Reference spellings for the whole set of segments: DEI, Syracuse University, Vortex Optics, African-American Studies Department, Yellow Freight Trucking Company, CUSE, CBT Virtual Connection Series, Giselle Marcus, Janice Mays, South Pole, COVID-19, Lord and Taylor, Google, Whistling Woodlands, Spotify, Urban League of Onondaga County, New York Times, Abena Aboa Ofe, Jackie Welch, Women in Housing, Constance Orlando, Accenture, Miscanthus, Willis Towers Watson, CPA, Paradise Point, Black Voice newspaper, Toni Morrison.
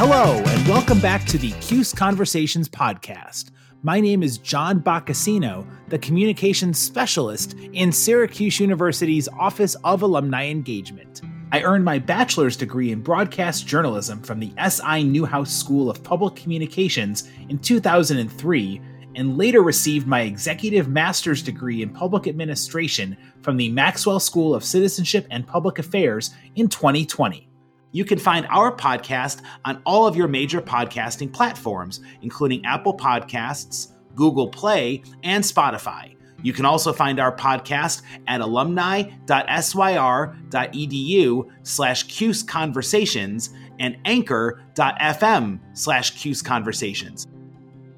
Hello, and welcome back to the CUSE Conversations podcast. My name is John Boccacino, the communications specialist in Syracuse University's Office of Alumni Engagement. I earned my bachelor's degree in broadcast journalism from the SI Newhouse School of Public Communications in 2003, and later received my executive master's degree in public administration from the Maxwell School of Citizenship and Public Affairs in 2020. You can find our podcast on all of your major podcasting platforms, including Apple Podcasts, Google Play, and Spotify. You can also find our podcast at alumni.syr.edu/CuseConversations and anchor.fm/CuseConversations.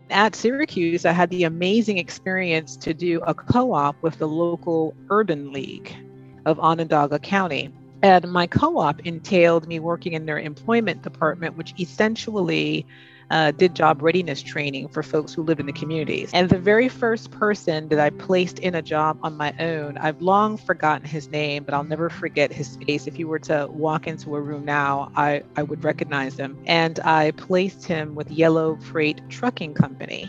At Syracuse, I had the amazing experience to do a co-op with the local Urban League of Onondaga County. And my co-op entailed me working in their employment department, which essentially did job readiness training for folks who live in the communities. And the very first person that I placed in a job on my own, I've long forgotten his name, but I'll never forget his face. If you were to walk into a room now, I would recognize him. And I placed him with Yellow Freight Trucking Company.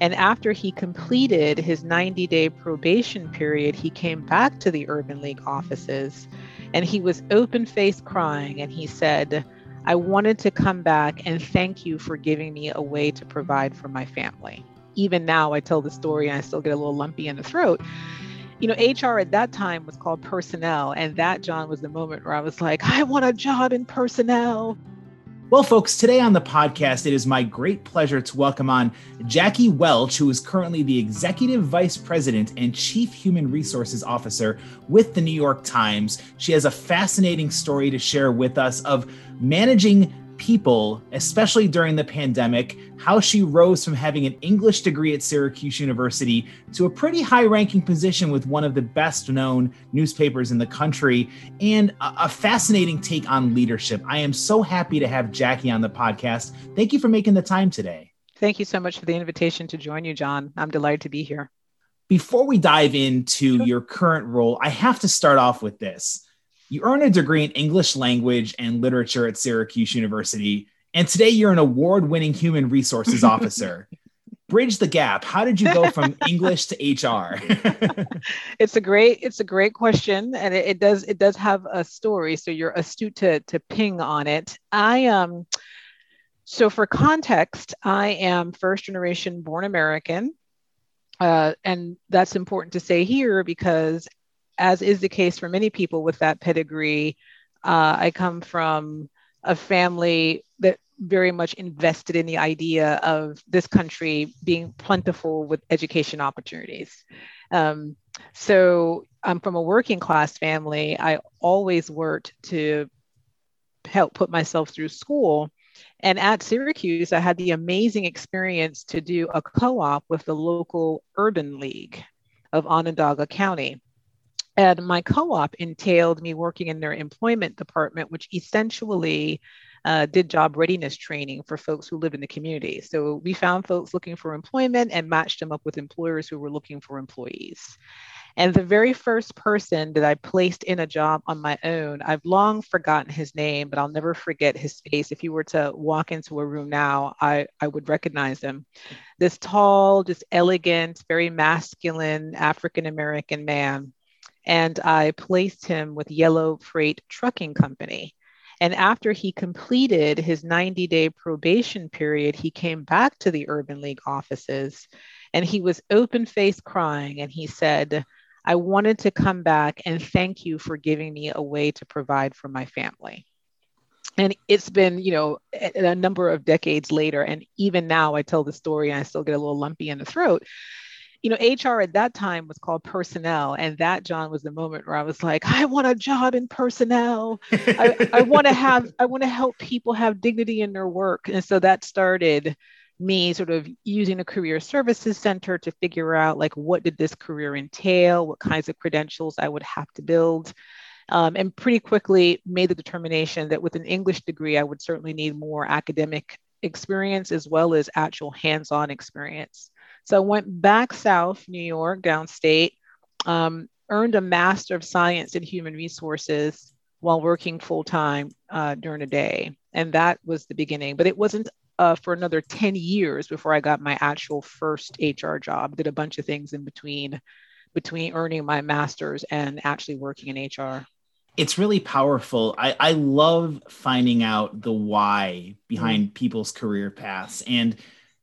And after he completed his 90-day probation period, he came back to the Urban League offices. And he was open-faced crying, and he said, "I wanted to come back and thank you for giving me a way to provide for my family." Even now, I tell the story, and I still get a little lumpy in the throat. You know, HR at that time was called personnel, and that, John, was the moment where I was like, I want a job in personnel. Well, folks, today on the podcast, it is my great pleasure to welcome on Jackie Welch, who is currently the Executive Vice President and Chief Human Resources Officer with the New York Times. She has a fascinating story to share with us of managing people, especially during the pandemic, how she rose from having an English degree at Syracuse University to a pretty high-ranking position with one of the best-known newspapers in the country, and a fascinating take on leadership. I am so happy to have Jackie on the podcast. Thank you for making the time today. Thank you so much for the invitation to join you, John. I'm delighted to be here. Before we dive into your current role, I have to start off with this. You earned a degree in English language and literature at Syracuse University, and today you're an award-winning human resources officer. Bridge the gap. How did you go from English to HR? It's a great question, and it does have a story. So you're astute to ping on it. So for context, I am first-generation born American, and that's important to say here because, as is the case for many people with that pedigree, I come from a family that very much invested in the idea of this country being plentiful with education opportunities. So I'm from a working class family. I always worked to help put myself through school. And at Syracuse, I had the amazing experience to do a co-op with the local Urban League of Onondaga County. And my co-op entailed me working in their employment department, which essentially did job readiness training for folks who live in the community. So we found folks looking for employment and matched them up with employers who were looking for employees. And the very first person that I placed in a job on my own, I've long forgotten his name, but I'll never forget his face. If you were to walk into a room now, I would recognize him. This tall, just elegant, very masculine African-American man. And I placed him with Yellow Freight Trucking Company. And after he completed his 90-day probation period, he came back to the Urban League offices, and he was open-faced crying. And he said, "I wanted to come back and thank you for giving me a way to provide for my family." And it's been, you know, a number of decades later. And even now I tell the story, and I still get a little lumpy in the throat. You know, HR at that time was called personnel. And that, John, was the moment where I was like, I want a job in personnel. I want to help people have dignity in their work. And so that started me sort of using a career services center to figure out, like, what did this career entail? What kinds of credentials I would have to build? And pretty quickly made the determination that with an English degree, I would certainly need more academic experience as well as actual hands-on experience. So I went back south, New York, downstate, earned a Master of Science in Human Resources while working full-time during the day. And that was the beginning. But it wasn't for another 10 years before I got my actual first HR job. Did a bunch of things in between earning my master's and actually working in HR. It's really powerful. I love finding out the why behind people's career paths and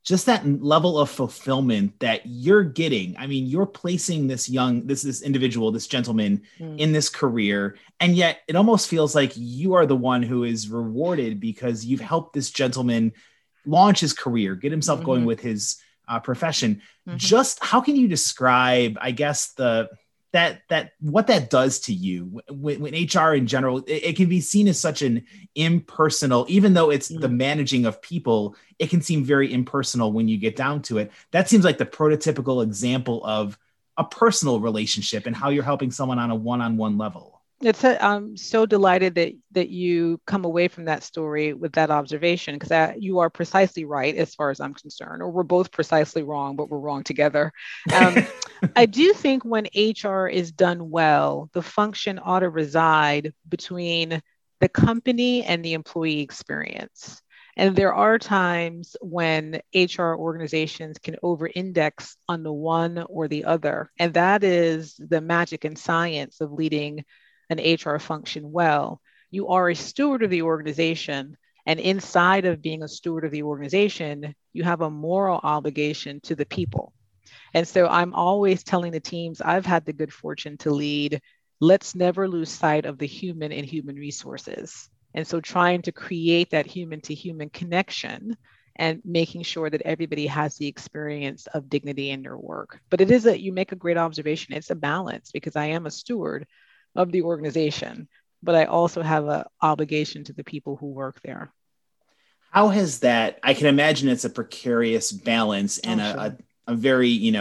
just that level of fulfillment that you're getting. I mean, you're placing this gentleman in this career. And yet it almost feels like you are the one who is rewarded because you've helped this gentleman launch his career, get himself going with his profession. Just how can you describe, I guess, what that does to you when HR in general, it can be seen as such an impersonal, even though it's the managing of people, it can seem very impersonal when you get down to it. That seems like the prototypical example of a personal relationship and how you're helping someone on a one-on-one level. I'm so delighted that you come away from that story with that observation, because you are precisely right as far as I'm concerned, or we're both precisely wrong, but we're wrong together. I do think when HR is done well, the function ought to reside between the company and the employee experience. And there are times when HR organizations can over-index on the one or the other. And that is the magic and science of leading an HR function well. You are a steward of the organization, and inside of being a steward of the organization, you have a moral obligation to the people. And so I'm always telling the teams I've had the good fortune to lead, let's never lose sight of the human and human resources. And so trying to create that human to human connection and making sure that everybody has the experience of dignity in their work. But you make a great observation. It's a balance, because I am a steward of the organization, but I also have an obligation to the people who work there. How has that, I can imagine it's a precarious balance and a very,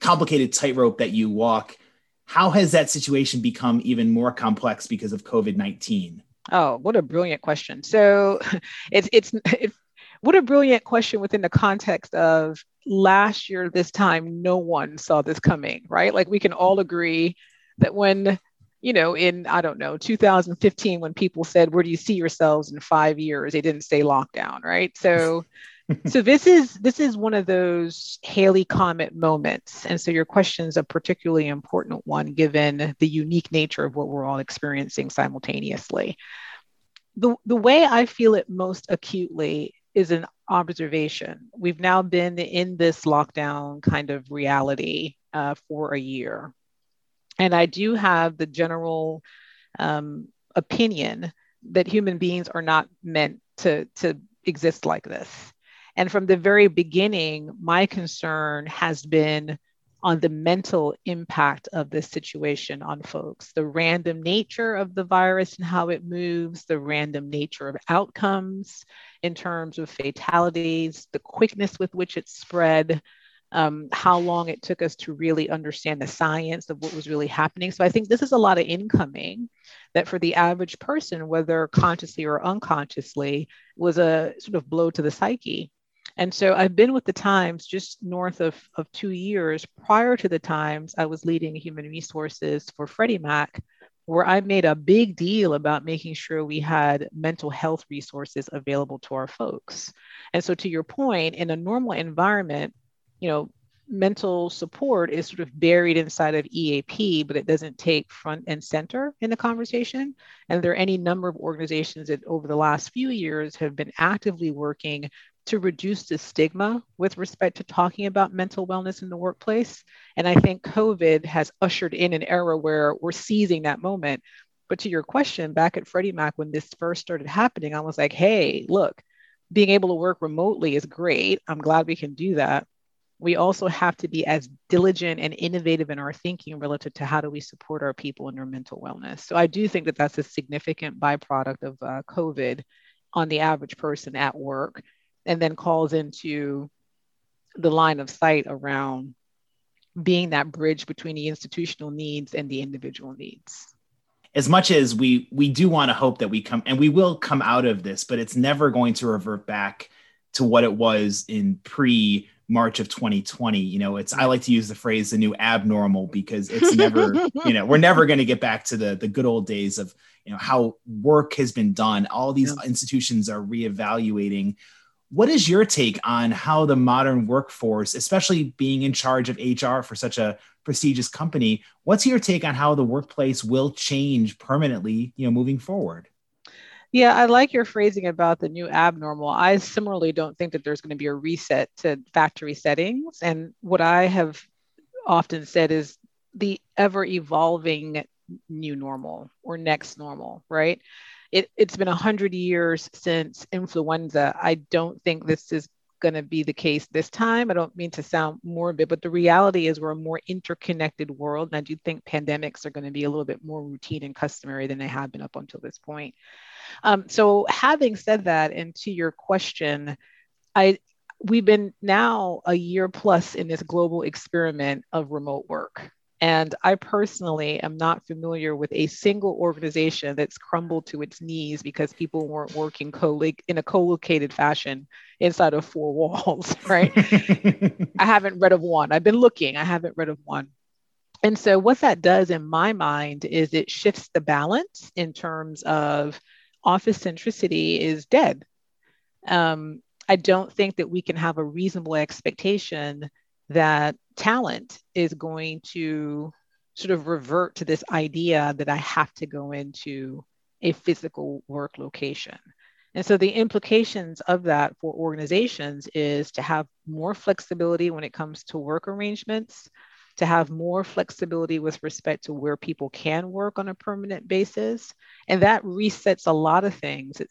complicated tightrope that you walk. How has that situation become even more complex because of COVID-19? Oh, what a brilliant question. So it's what a brilliant question within the context of last year, this time, no one saw this coming, right? Like we can all agree that when, in, 2015, when people said, where do you see yourselves in 5 years? They didn't say lockdown, right? So so this is one of those Halley Comet moments. And so your question is a particularly important one, given the unique nature of what we're all experiencing simultaneously. The way I feel it most acutely is an observation. We've now been in this lockdown kind of reality for a year. And I do have the general opinion that human beings are not meant to exist like this. And from the very beginning, my concern has been on the mental impact of this situation on folks, the random nature of the virus and how it moves, the random nature of outcomes in terms of fatalities, the quickness with which it spread, how long it took us to really understand the science of what was really happening. So I think this is a lot of incoming that for the average person, whether consciously or unconsciously, was a sort of blow to the psyche. And so I've been with the Times just north of 2 years. Prior to the Times, I was leading human resources for Freddie Mac, where I made a big deal about making sure we had mental health resources available to our folks. And so to your point, in a normal environment, mental support is sort of buried inside of EAP, but it doesn't take front and center in the conversation. And there are any number of organizations that over the last few years have been actively working to reduce the stigma with respect to talking about mental wellness in the workplace. And I think COVID has ushered in an era where we're seizing that moment. But to your question, back at Freddie Mac, when this first started happening, I was like, hey, look, being able to work remotely is great. I'm glad we can do that. We also have to be as diligent and innovative in our thinking relative to how do we support our people in their mental wellness. So I do think that that's a significant byproduct of COVID on the average person at work, and then calls into the line of sight around being that bridge between the institutional needs and the individual needs. As much as we do want to hope that we come, and we will come out of this, but it's never going to revert back to what it was in pre-March of 2020. You know, it's, I like to use the phrase, the new abnormal, because it's never, you know, we're never going to get back to the good old days of, you know, how work has been done. All these institutions are reevaluating. What is your take on how the modern workforce, especially being in charge of HR for such a prestigious company, what's your take on how the workplace will change permanently, you know, moving forward? Yeah, I like your phrasing about the new abnormal. I similarly don't think that there's going to be a reset to factory settings. And what I have often said is the ever-evolving new normal or next normal, right? It's been 100 years since influenza. I don't think this is going to be the case this time. I don't mean to sound morbid, but the reality is we're a more interconnected world. And I do think pandemics are going to be a little bit more routine and customary than they have been up until this point. So having said that, and to your question, we've been now a year plus in this global experiment of remote work. And I personally am not familiar with a single organization that's crumbled to its knees because people weren't working in a co-located fashion inside of four walls, right? I haven't read of one. I've been looking. I haven't read of one. And so what that does in my mind is it shifts the balance in terms of office centricity is dead. I don't think that we can have a reasonable expectation that talent is going to sort of revert to this idea that I have to go into a physical work location. And so the implications of that for organizations is to have more flexibility when it comes to work arrangements, to have more flexibility with respect to where people can work on a permanent basis. And that resets a lot of things. It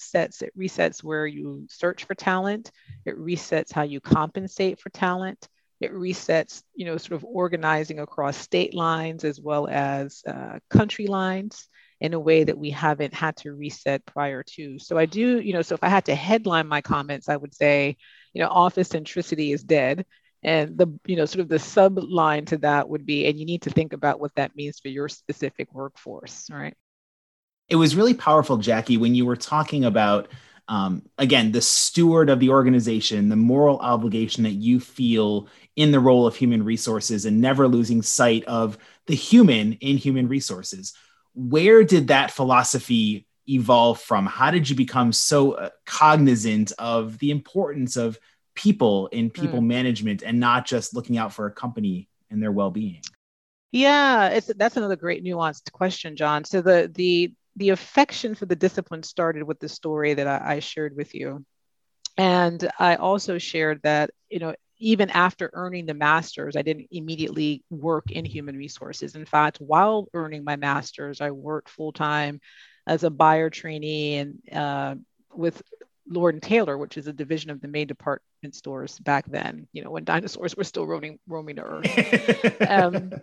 resets where you search for talent. It resets how you compensate for talent. It resets, you know, sort of organizing across state lines as well as country lines in a way that we haven't had to reset prior to. So I do, you know, so if I had to headline my comments, I would say, you know, office centricity is dead. And the, you know, sort of the subline to that would be, and you need to think about what that means for your specific workforce, right? It was really powerful, Jackie, when you were talking about, again, the steward of the organization, the moral obligation that you feel in the role of human resources and never losing sight of the human in human resources. Where did that philosophy evolve from? How did you become so cognizant of the importance of people in people management and not just looking out for a company and their well-being? Yeah, that's another great nuanced question, John. So the affection for the discipline started with the story that I shared with you. And I also shared that, you know, even after earning the master's, I didn't immediately work in human resources. In fact, while earning my master's, I worked full-time as a buyer trainee and with Lord and Taylor, which is a division of the May department stores back then, you know, when dinosaurs were still roaming to Earth. And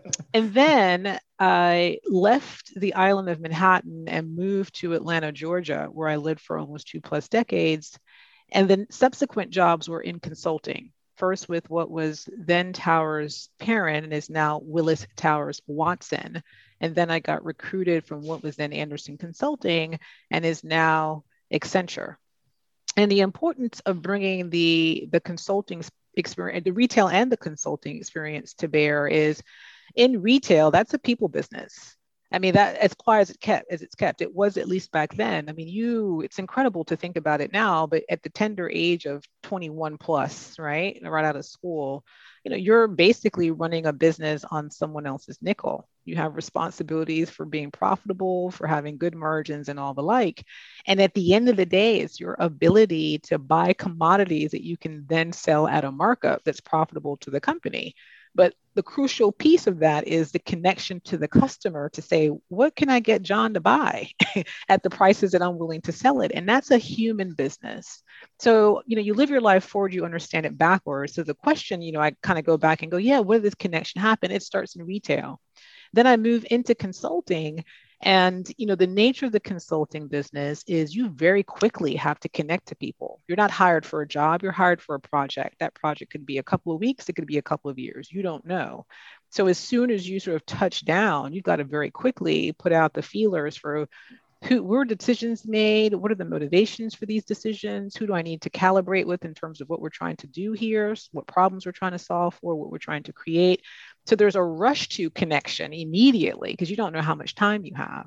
then I left the island of Manhattan and moved to Atlanta, Georgia, where I lived for almost 2+ decades. And then subsequent jobs were in consulting, first with what was then Towers Perrin and is now Willis Towers Watson. And then I got recruited from what was then Anderson Consulting and is now Accenture. And the importance of bringing the consulting experience, the retail and the consulting experience to bear is in retail, that's a people business. I mean, that as quiet as it's kept, it was at least back then. I mean, it's incredible to think about it now, but at the tender age of 21 plus, right out of school, you know, you're basically running a business on someone else's nickel. You have responsibilities for being profitable, for having good margins and all the like. And at the end of the day, it's your ability to buy commodities that you can then sell at a markup that's profitable to the company. But the crucial piece of that is the connection to the customer to say, what can I get John to buy at the prices that I'm willing to sell it? And that's a human business. So, you know, you live your life forward, you understand it backwards. So the question, you know, I kind of go back and go, yeah, where did this connection happen? It starts in retail. Then I move into consulting. And, you know, the nature of the consulting business is you very quickly have to connect to people. You're not hired for a job, you're hired for a project. That project could be a couple of weeks, it could be a couple of years, you don't know. So as soon as you sort of touch down, you've got to very quickly put out the feelers for who were decisions made? What are the motivations for these decisions? Who do I need to calibrate with in terms of what we're trying to do here, what problems we're trying to solve for, what we're trying to create? So there's a rush to connection immediately because you don't know how much time you have.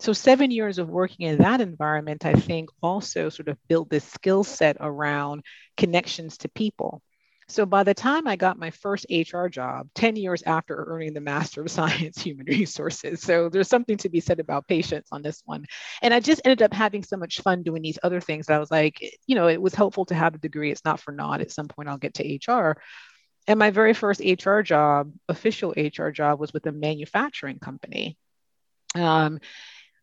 So 7 years of working in that environment, I think, also sort of built this skill set around connections to people. So by the time I got my first HR job, 10 years after earning the Master of Science Human Resources. So there's something to be said about patience on this one. And I just ended up having so much fun doing these other things that I was like, you know, it was helpful to have a degree. It's not for naught. At some point I'll get to HR. And my very first HR job, official HR job, was with a manufacturing company.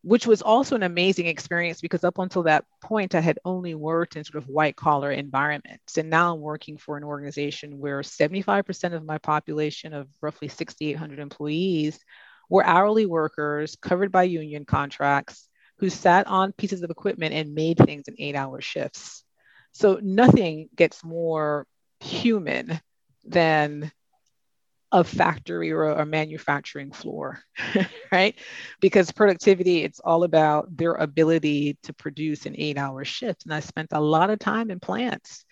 Which was also an amazing experience because up until that point, I had only worked in sort of white collar environments. And now I'm working for an organization where 75% of my population of roughly 6,800 employees were hourly workers covered by union contracts who sat on pieces of equipment and made things in 8-hour shifts. So nothing gets more human than a factory or a manufacturing floor, right? Because productivity, it's all about their ability to produce an 8-hour shift. And I spent a lot of time in plants,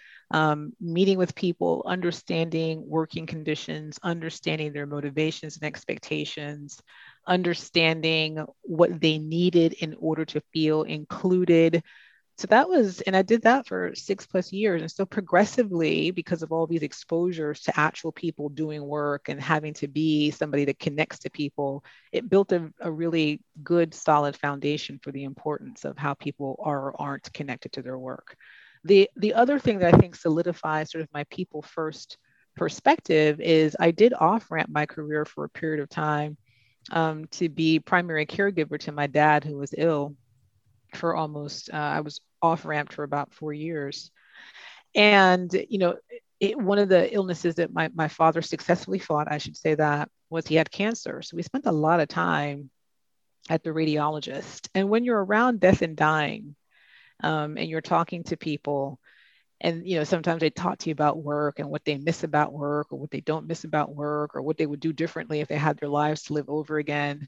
meeting with people, understanding working conditions, understanding their motivations and expectations, understanding what they needed in order to feel included. So that was, and I did that for 6+ years. And so progressively, because of all these exposures to actual people doing work and having to be somebody that connects to people, it built a really good, solid foundation for the importance of how people are or aren't connected to their work. The other thing that I think solidifies sort of my people first perspective is I did off-ramp my career for a period of time to be primary caregiver to my dad who was ill for almost, I was off-ramped for about 4 years. And, you know, one of the illnesses that my father successfully fought, I should say that, was he had cancer. So we spent a lot of time at the radiologist. And when you're around death and dying, and you're talking to people, and, you know, sometimes they talk to you about work and what they miss about work or what they don't miss about work or what they would do differently if they had their lives to live over again.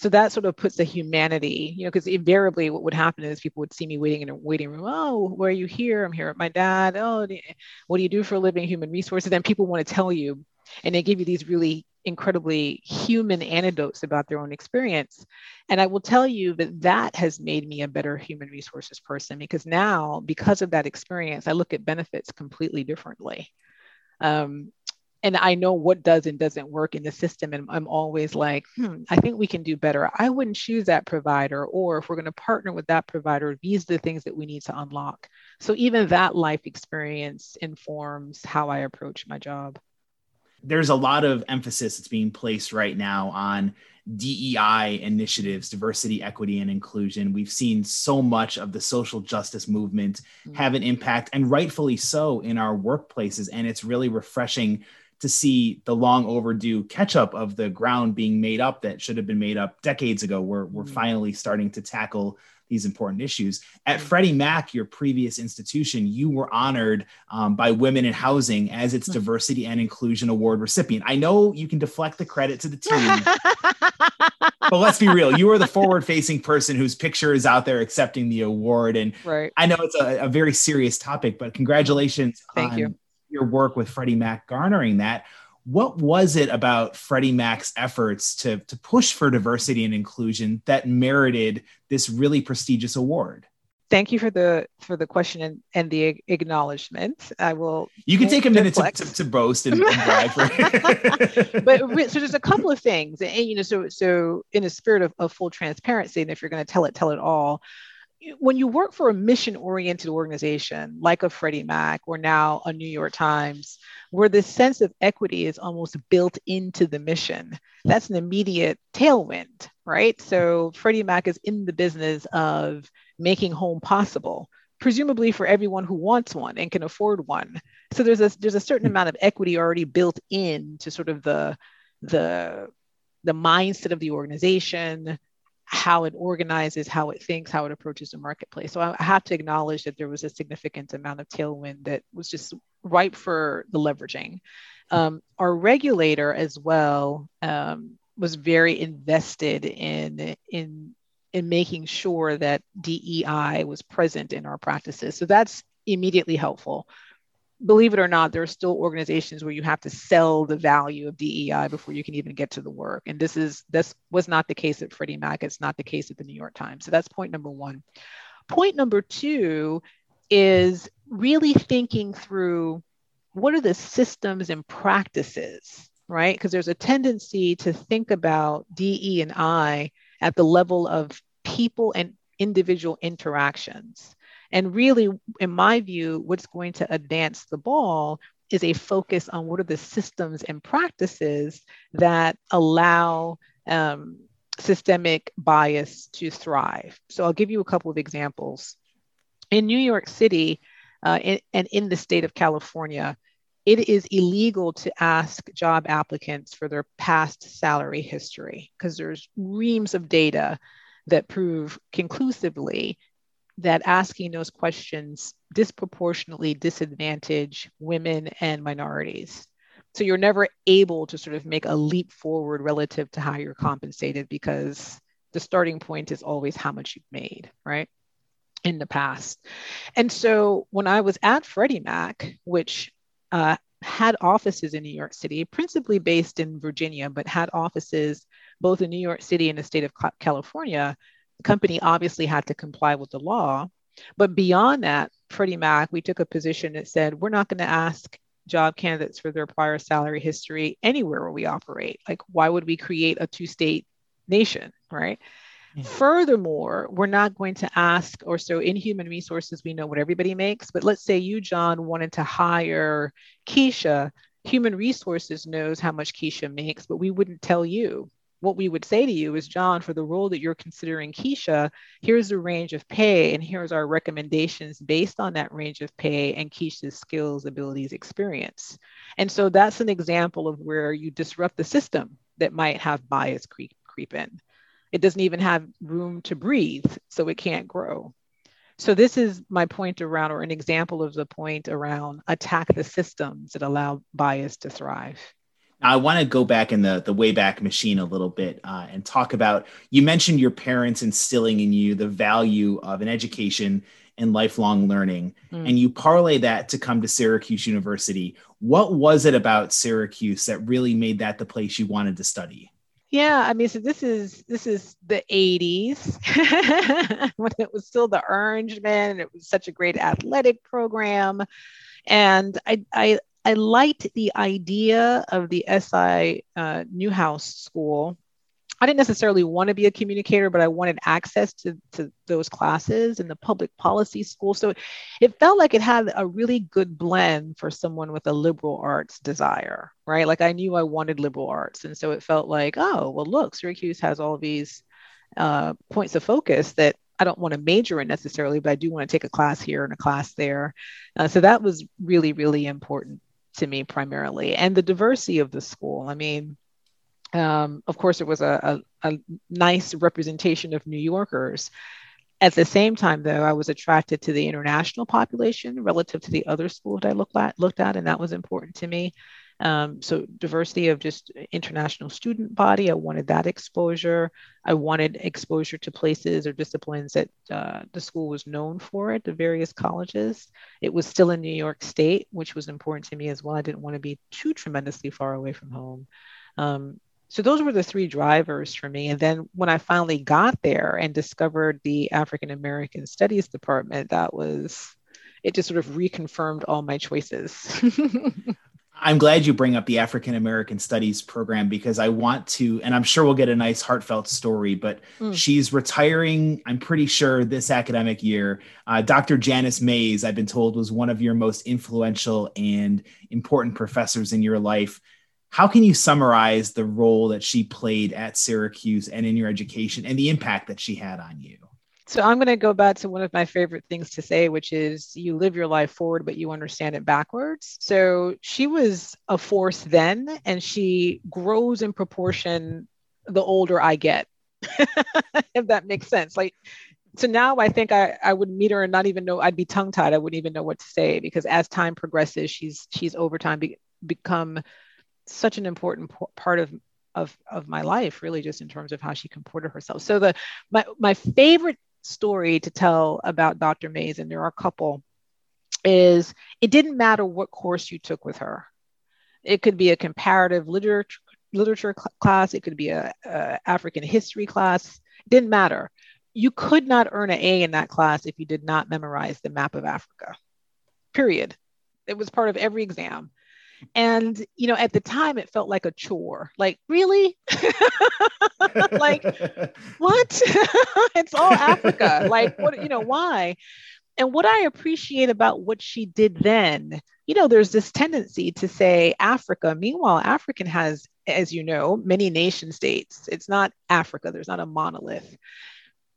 So that sort of puts the humanity, you know, because invariably what would happen is people would see me waiting in a waiting room. Oh, where are you here? I'm here with my dad. Oh, what do you do for a living? Human resources. And people want to tell you, and they give you these really incredibly human anecdotes about their own experience. And I will tell you that that has made me a better human resources person because now, because of that experience, I look at benefits completely differently. And I know what does and doesn't work in the system. And I'm always like, I think we can do better. I wouldn't choose that provider. Or if we're going to partner with that provider, these are the things that we need to unlock. So even that life experience informs how I approach my job. There's a lot of emphasis that's being placed right now on DEI initiatives, diversity, equity, and inclusion. We've seen so much of the social justice movement have an impact, and rightfully so, in our workplaces. And it's really refreshing to see the long overdue catch up of the ground being made up that should have been made up decades ago. We're finally starting to tackle these important issues. At Freddie Mac, your previous institution, you were honored by Women in Housing as its Diversity and Inclusion Award recipient. I know you can deflect the credit to the team, but let's be real. You are the forward-facing person whose picture is out there accepting the award. And right. I know it's a very serious topic, but congratulations on your work with Freddie Mac garnering that. What was it about Freddie Mac's efforts to push for diversity and inclusion that merited this really prestigious award? Thank you for the question and the acknowledgement. I will. You can take a minute to boast and brag for it. But so there's a couple of things, and you know, so in a spirit of full transparency, and if you're going to tell it all. When you work for a mission-oriented organization like a Freddie Mac or now a New York Times, where the sense of equity is almost built into the mission, that's an immediate tailwind, right? So Freddie Mac is in the business of making home possible, presumably for everyone who wants one and can afford one. So there's a certain amount of equity already built in to sort of the mindset of the organization, how it organizes, how it thinks, how it approaches the marketplace. So I have to acknowledge that there was a significant amount of tailwind that was just ripe for the leveraging. Our regulator as well was very invested in in making sure that DEI was present in our practices. So that's immediately helpful. Believe it or not, there are still organizations where you have to sell the value of DEI before you can even get to the work. And this was not the case at Freddie Mac. It's not the case at the New York Times. So that's point number one. Point number two is really thinking through what are the systems and practices, right? Because there's a tendency to think about DE&I at the level of people and individual interactions. And really, in my view, what's going to advance the ball is a focus on what are the systems and practices that allow systemic bias to thrive. So I'll give you a couple of examples. In New York City and in the state of California, it is illegal to ask job applicants for their past salary history because there's reams of data that prove conclusively that asking those questions disproportionately disadvantage women and minorities. So you're never able to sort of make a leap forward relative to how you're compensated because the starting point is always how much you've made, right? In the past. And so when I was at Freddie Mac, which had offices in New York City, principally based in Virginia, but had offices both in New York City and the state of California, the company obviously had to comply with the law. But beyond that, Freddie Mac, we took a position that said, we're not going to ask job candidates for their prior salary history anywhere where we operate. Like, why would we create a two-state nation, right? Furthermore, we're not going to ask, or so in human resources, we know what everybody makes. But let's say you, John, wanted to hire Keisha. Human resources knows how much Keisha makes, but we wouldn't tell you. What we would say to you is, John, for the role that you're considering Keisha, here's the range of pay, and here's our recommendations based on that range of pay and Keisha's skills, abilities, experience. And so that's an example of where you disrupt the system that might have bias creep in. It doesn't even have room to breathe, so it can't grow. So this is my point around, or an example of the point around, attack the systems that allow bias to thrive. I want to go back in the Wayback Machine a little bit and talk about, you mentioned your parents instilling in you the value of an education and lifelong learning, and you parlay that to come to Syracuse University. What was it about Syracuse that really made that the place you wanted to study? Yeah, I mean, so this is the 80s when it was still the Orange Men, and it was such a great athletic program. And I liked the idea of the SI Newhouse School. I didn't necessarily want to be a communicator, but I wanted access to those classes and the public policy school. So it felt like it had a really good blend for someone with a liberal arts desire, right? Like, I knew I wanted liberal arts. And so it felt like, oh, well, look, Syracuse has all these points of focus that I don't want to major in necessarily, but I do want to take a class here and a class there. So that was really, really important to me primarily. And the diversity of the school. I mean, of course, it was a nice representation of New Yorkers. At the same time, though, I was attracted to the international population relative to the other school that I looked at, and that was important to me. So diversity of just international student body, I wanted that exposure. I wanted exposure to places or disciplines that the school was known for at the various colleges. It was still in New York State, which was important to me as well. I didn't want to be too tremendously far away from home. So those were the three drivers for me. And then when I finally got there and discovered the African-American Studies Department, it just sort of reconfirmed all my choices. I'm glad you bring up the African-American Studies program, because I want to, and I'm sure we'll get a nice heartfelt story, but she's retiring, I'm pretty sure, this academic year. Dr. Janice Mays, I've been told, was one of your most influential and important professors in your life. How can you summarize the role that she played at Syracuse and in your education, and the impact that she had on you? So I'm going to go back to one of my favorite things to say, which is you live your life forward, but you understand it backwards. So she was a force then, and she grows in proportion the older I get, if that makes sense. Like, so now I think I would meet her and not even know, I'd be tongue-tied. I wouldn't even know what to say, because as time progresses, she's over time become such an important part of of my life, really, just in terms of how she comported herself. So my favorite story to tell about Dr. Mays, and there are a couple, is it didn't matter what course you took with her. It could be a comparative literature class. It could be a African history class. It didn't matter. You could not earn an A in that class if you did not memorize the map of Africa, period. It was part of every exam. And, you know, at the time, it felt like a chore. Like, really? Like, what? It's all Africa. Like, what? You know, why? And what I appreciate about what she did then, you know, there's this tendency to say Africa. Meanwhile, African has, as you know, many nation states. It's not Africa. There's not a monolith.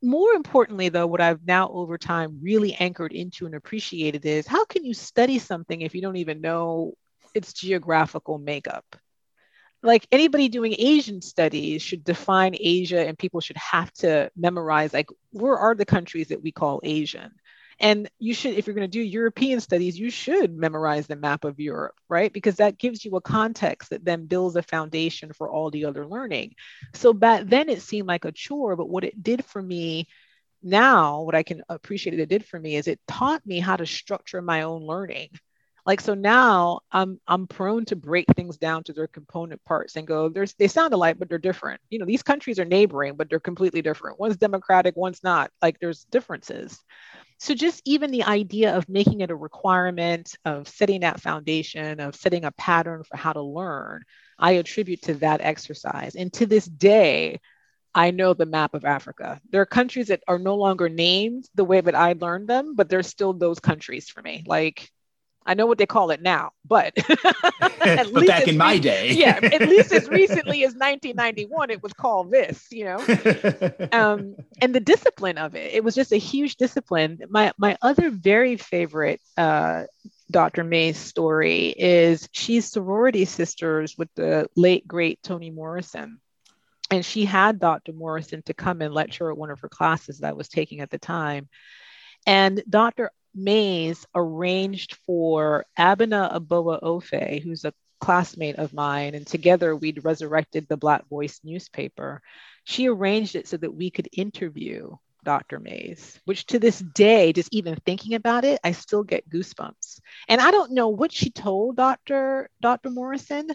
More importantly, though, what I've now over time really anchored into and appreciated is, how can you study something if you don't even know its geographical makeup? Like, anybody doing Asian studies should define Asia, and people should have to memorize, like, where are the countries that we call Asian? And you should, if you're going to do European studies, you should memorize the map of Europe, right? Because that gives you a context that then builds a foundation for all the other learning. So back then it seemed like a chore, but what it did for me now, what I can appreciate it did for me, is it taught me how to structure my own learning. Like, so now I'm prone to break things down to their component parts and go, they sound alike, but they're different. You know, these countries are neighboring, but they're completely different. One's democratic, one's not. Like, there's differences. So just even the idea of making it a requirement, of setting that foundation, of setting a pattern for how to learn, I attribute to that exercise. And to this day, I know the map of Africa. There are countries that are no longer named the way that I learned them, but they're still those countries for me. Like, I know what they call it now, but at least back in my day, yeah, at least as recently as 1991, it was called this, you know. And the discipline of it was just a huge discipline. My other very favorite Dr. Mays story is, she's sorority sisters with the late great Toni Morrison, and she had Dr. Morrison to come and lecture at one of her classes that I was taking at the time, and Dr. Mays arranged for Abena Aboa Ofe, who's a classmate of mine, and together we'd resurrected the Black Voice newspaper. She arranged it so that we could interview Dr. Mays, which to this day, just even thinking about it, I still get goosebumps. And I don't know what she told Dr. Morrison,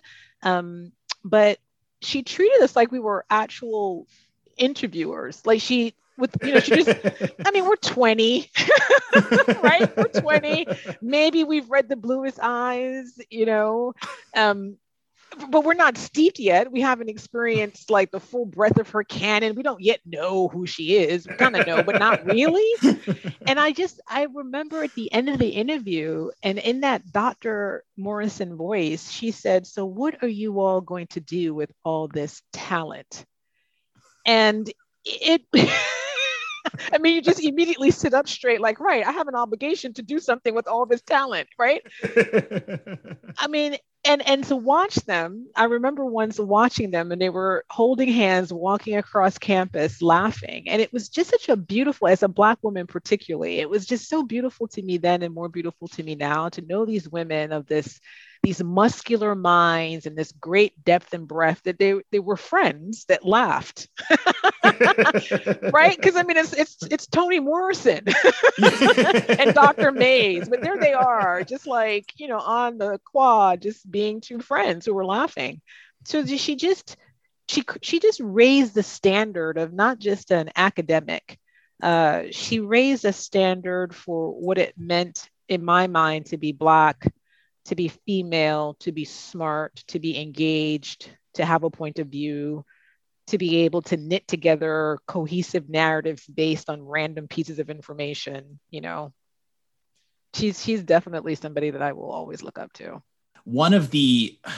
but she treated us like we were actual interviewers. Like, she with, you know, she just, I mean, we're 20, right? We're 20. Maybe we've read The Bluest Eyes, you know, but we're not steeped yet. We haven't experienced like the full breadth of her canon. We don't yet know who she is. We kind of know, but not really. And I remember at the end of the interview, and in that Dr. Morrison voice, she said, "So what are you all going to do with all this talent?" And it... I mean, you just immediately sit up straight, like, right, I have an obligation to do something with all this talent, right? I mean, and to watch them, I remember once watching them, and they were holding hands, walking across campus, laughing. And it was just such a beautiful, as a Black woman particularly, it was just so beautiful to me then, and more beautiful to me now, to know these women of these muscular minds and this great depth and breadth, that they were friends that laughed, right? Because I mean, it's Toni Morrison and Dr. Mays, but there they are, just like, you know, on the quad, just being two friends who were laughing. So she just raised the standard of not just an academic. She raised a standard for what it meant, in my mind, to be Black, to be female, to be smart, to be engaged, to have a point of view, to be able to knit together cohesive narratives based on random pieces of information. You know, she's definitely somebody that I will always look up to.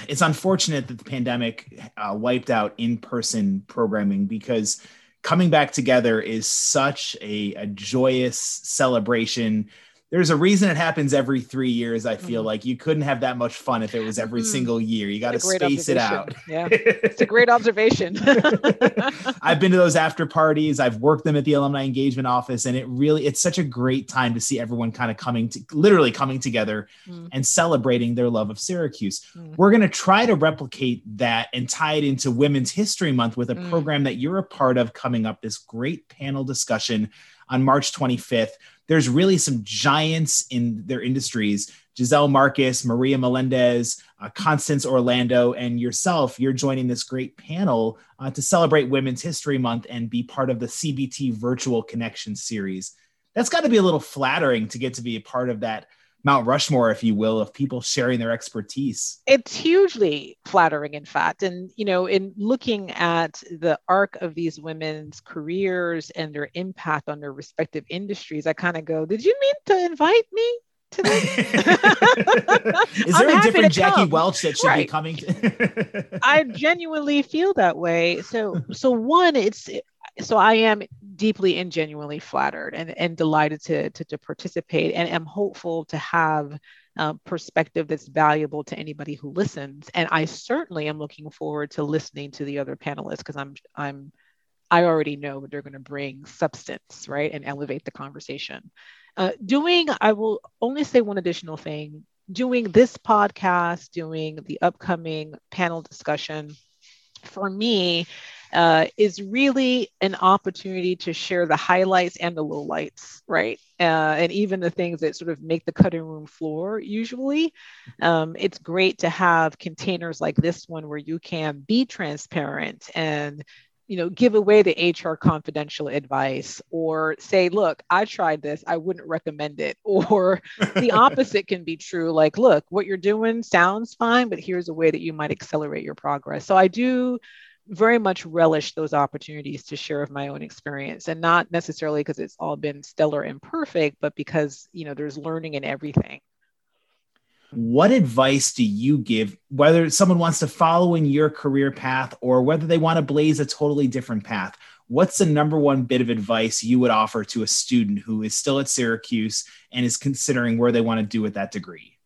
It's unfortunate that the pandemic wiped out in-person programming, because coming back together is such a joyous celebration there's a reason it happens every 3 years. I feel like you couldn't have that much fun if it was every single year. You got to space it out. Yeah, it's a great observation. I've been to those after parties. I've worked them at the alumni engagement office, and it's such a great time to see everyone kind of literally coming together and celebrating their love of Syracuse. We're going to try to replicate that and tie it into Women's History Month with a program that you're a part of coming up, this great panel discussion on March 25th. There's really some giants in their industries. Giselle Marcus, Maria Melendez, Constance Orlando, and yourself. You're joining this great panel to celebrate Women's History Month and be part of the CBT Virtual Connection Series. That's got to be a little flattering to get to be a part of that Mount Rushmore, if you will, of people sharing their expertise. It's hugely flattering, in fact. And, you know, in looking at the arc of these women's careers and their impact on their respective industries, I kind of go, did you mean to invite me to this? Is there a different Jackie Welch that should be coming? I genuinely feel that way. So one, so I am deeply and genuinely flattered and delighted to participate, and am hopeful to have perspective that's valuable to anybody who listens. And I certainly am looking forward to listening to the other panelists, because I already know that they're going to bring substance, right, and elevate the conversation. I will only say one additional thing. Doing this podcast, doing the upcoming panel discussion, for me, is really an opportunity to share the highlights and the lowlights, right? And even the things that sort of make the cutting room floor usually. It's great to have containers like this one where you can be transparent and, you know, give away the HR confidential advice, or say, look, I tried this, I wouldn't recommend it. Or the opposite can be true. Like, look, what you're doing sounds fine, but here's a way that you might accelerate your progress. So I do very much relish those opportunities to share of my own experience, and not necessarily because it's all been stellar and perfect, but because, you know, there's learning in everything. What advice do you give, whether someone wants to follow in your career path or whether they want to blaze a totally different path? What's the number one bit of advice you would offer to a student who is still at Syracuse and is considering where they want to do with that degree?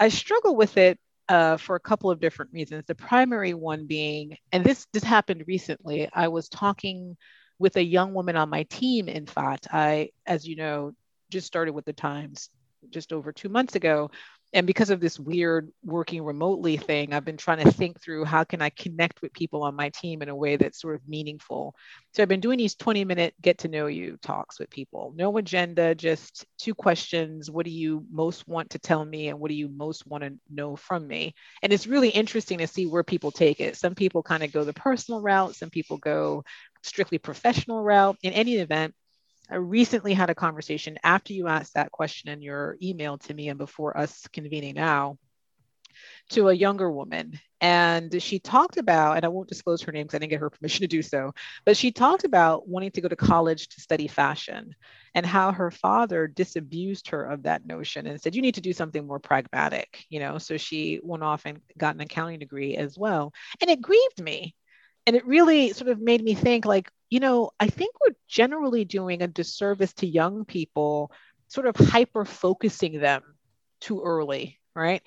I struggle with it for a couple of different reasons. The primary one being, and this happened recently, I was talking with a young woman on my team. In fact, I, as you know, just started with the Times just over 2 months ago. And because of this weird working remotely thing, I've been trying to think through how can I connect with people on my team in a way that's sort of meaningful. So I've been doing these 20-minute get to know you talks with people. No agenda, just 2 questions. What do you most want to tell me? And what do you most want to know from me? And it's really interesting to see where people take it. Some people kind of go the personal route. Some people go strictly professional route. In any event, I recently had a conversation after you asked that question in your email to me and before us convening now, to a younger woman. And she talked about, and I won't disclose her name because I didn't get her permission to do so, but she talked about wanting to go to college to study fashion, and how her father disabused her of that notion and said, you need to do something more pragmatic, you know? So she went off and got an accounting degree as well. And it grieved me. And it really sort of made me think, like, you know, I think we're generally doing a disservice to young people, sort of hyper-focusing them too early, right?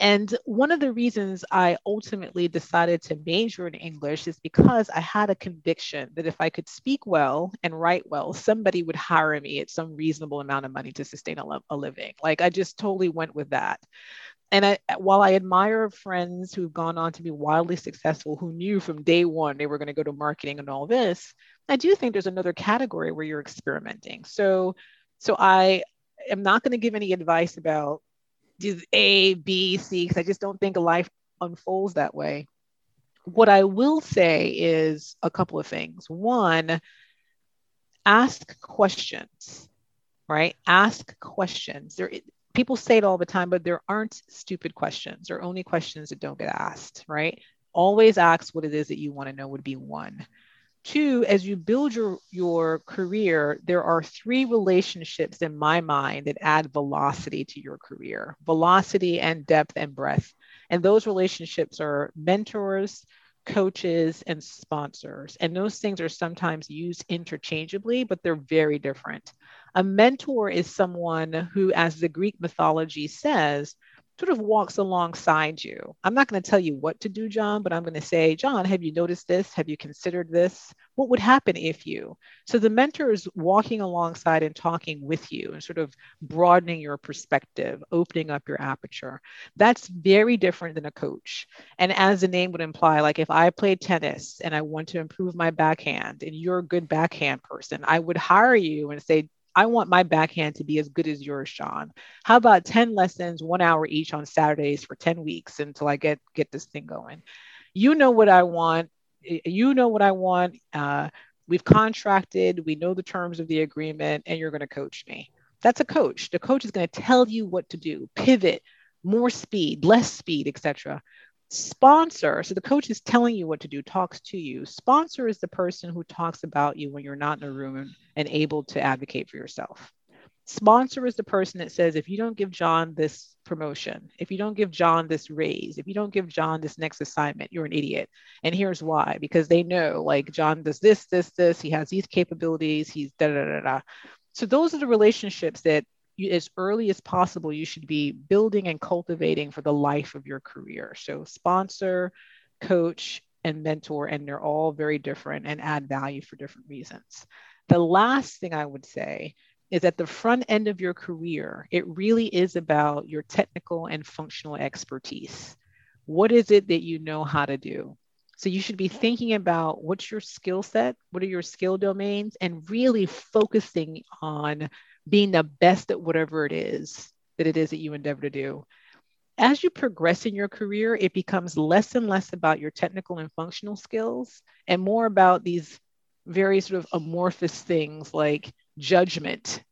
And one of the reasons I ultimately decided to major in English is because I had a conviction that if I could speak well and write well, somebody would hire me at some reasonable amount of money to sustain a living. Like, I just totally went with that. And while I admire friends who've gone on to be wildly successful, who knew from day one they were going to go to marketing and all this, I do think there's another category where you're experimenting. So I am not going to give any advice about A, B, C, because I just don't think life unfolds that way. What I will say is a couple of things. One, ask questions, right? Ask questions. People say it all the time, but there aren't stupid questions, or only questions that don't get asked, right? Always ask what it is that you want to know, would be one. 2, as you build your career, there are 3 relationships in my mind that add velocity to your career, velocity and depth and breadth. And those relationships are mentors, coaches, and sponsors. And those things are sometimes used interchangeably, but they're very different. A mentor is someone who, as the Greek mythology says, sort of walks alongside you. I'm not going to tell you what to do, John, but I'm going to say, John, have you noticed this? Have you considered this? What would happen if you? So the mentor is walking alongside and talking with you and sort of broadening your perspective, opening up your aperture. That's very different than a coach. And as the name would imply, like if I played tennis and I want to improve my backhand and you're a good backhand person, I would hire you and say, I want my backhand to be as good as yours, Sean. How about 10 lessons, 1 hour each on Saturdays for 10 weeks until I get this thing going? You know what I want. We've contracted. We know the terms of the agreement, and you're going to coach me. That's a coach. The coach is going to tell you what to do, pivot, more speed, less speed, etc. Sponsor, so the coach is telling you what to do, talks to you. Sponsor is the person who talks about you when you're not in a room and able to advocate for yourself. Sponsor is the person that says, if you don't give John this promotion, if you don't give John this raise, if you don't give John this next assignment, you're an idiot. And here's why, because they know, like, John does this, he has these capabilities, he's da-da-da-da. So those are the relationships that as early as possible, you should be building and cultivating for the life of your career. So sponsor, coach, and mentor, and they're all very different and add value for different reasons. The last thing I would say is at the front end of your career, it really is about your technical and functional expertise. What is it that you know how to do? So you should be thinking about what's your skill set, what are your skill domains, and really focusing on being the best at whatever it is that you endeavor to do. As you progress in your career, it becomes less and less about your technical and functional skills and more about these very sort of amorphous things like judgment,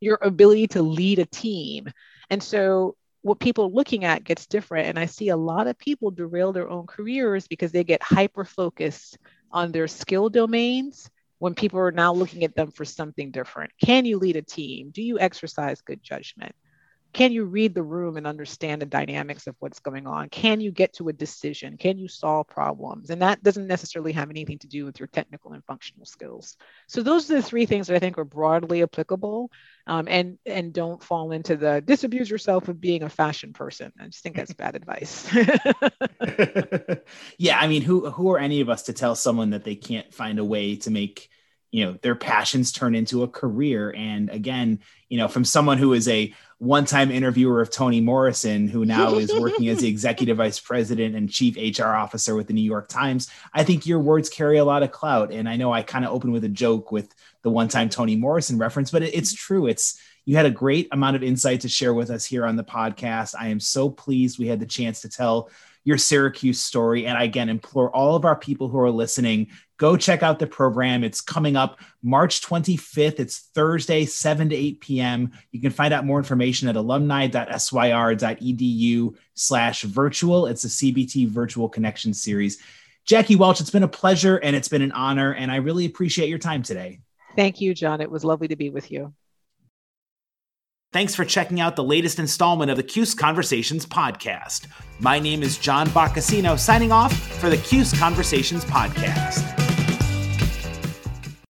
your ability to lead a team. And so what people are looking at gets different. And I see a lot of people derail their own careers because they get hyper-focused on their skill domains when people are now looking at them for something different. Can you lead a team? Do you exercise good judgment? Can you read the room and understand the dynamics of what's going on? Can you get to a decision? Can you solve problems? And that doesn't necessarily have anything to do with your technical and functional skills. So those are the three things that I think are broadly applicable, and don't fall into the disabuse yourself of being a fashion person. I just think that's bad advice. Yeah, I mean, who are any of us to tell someone that they can't find a way to make, you know, their passions turn into a career? And again, you know, from someone who is a one-time interviewer of Toni Morrison, who now is working as the executive vice president and chief HR officer with the New York Times, I think your words carry a lot of clout. And I know I kind of opened with a joke with the one-time Toni Morrison reference, but it's true. You had a great amount of insight to share with us here on the podcast. I am so pleased we had the chance to tell your Syracuse story. And I again implore all of our people who are listening, go check out the program. It's coming up March 25th. It's Thursday, 7 to 8 p.m. You can find out more information at alumni.syr.edu/virtual. It's a CBT Virtual Connection Series. Jackie Welch, it's been a pleasure and it's been an honor. And I really appreciate your time today. Thank you, John. It was lovely to be with you. Thanks for checking out the latest installment of the CUSE Conversations podcast. My name is John Boccacino, signing off for the CUSE Conversations podcast.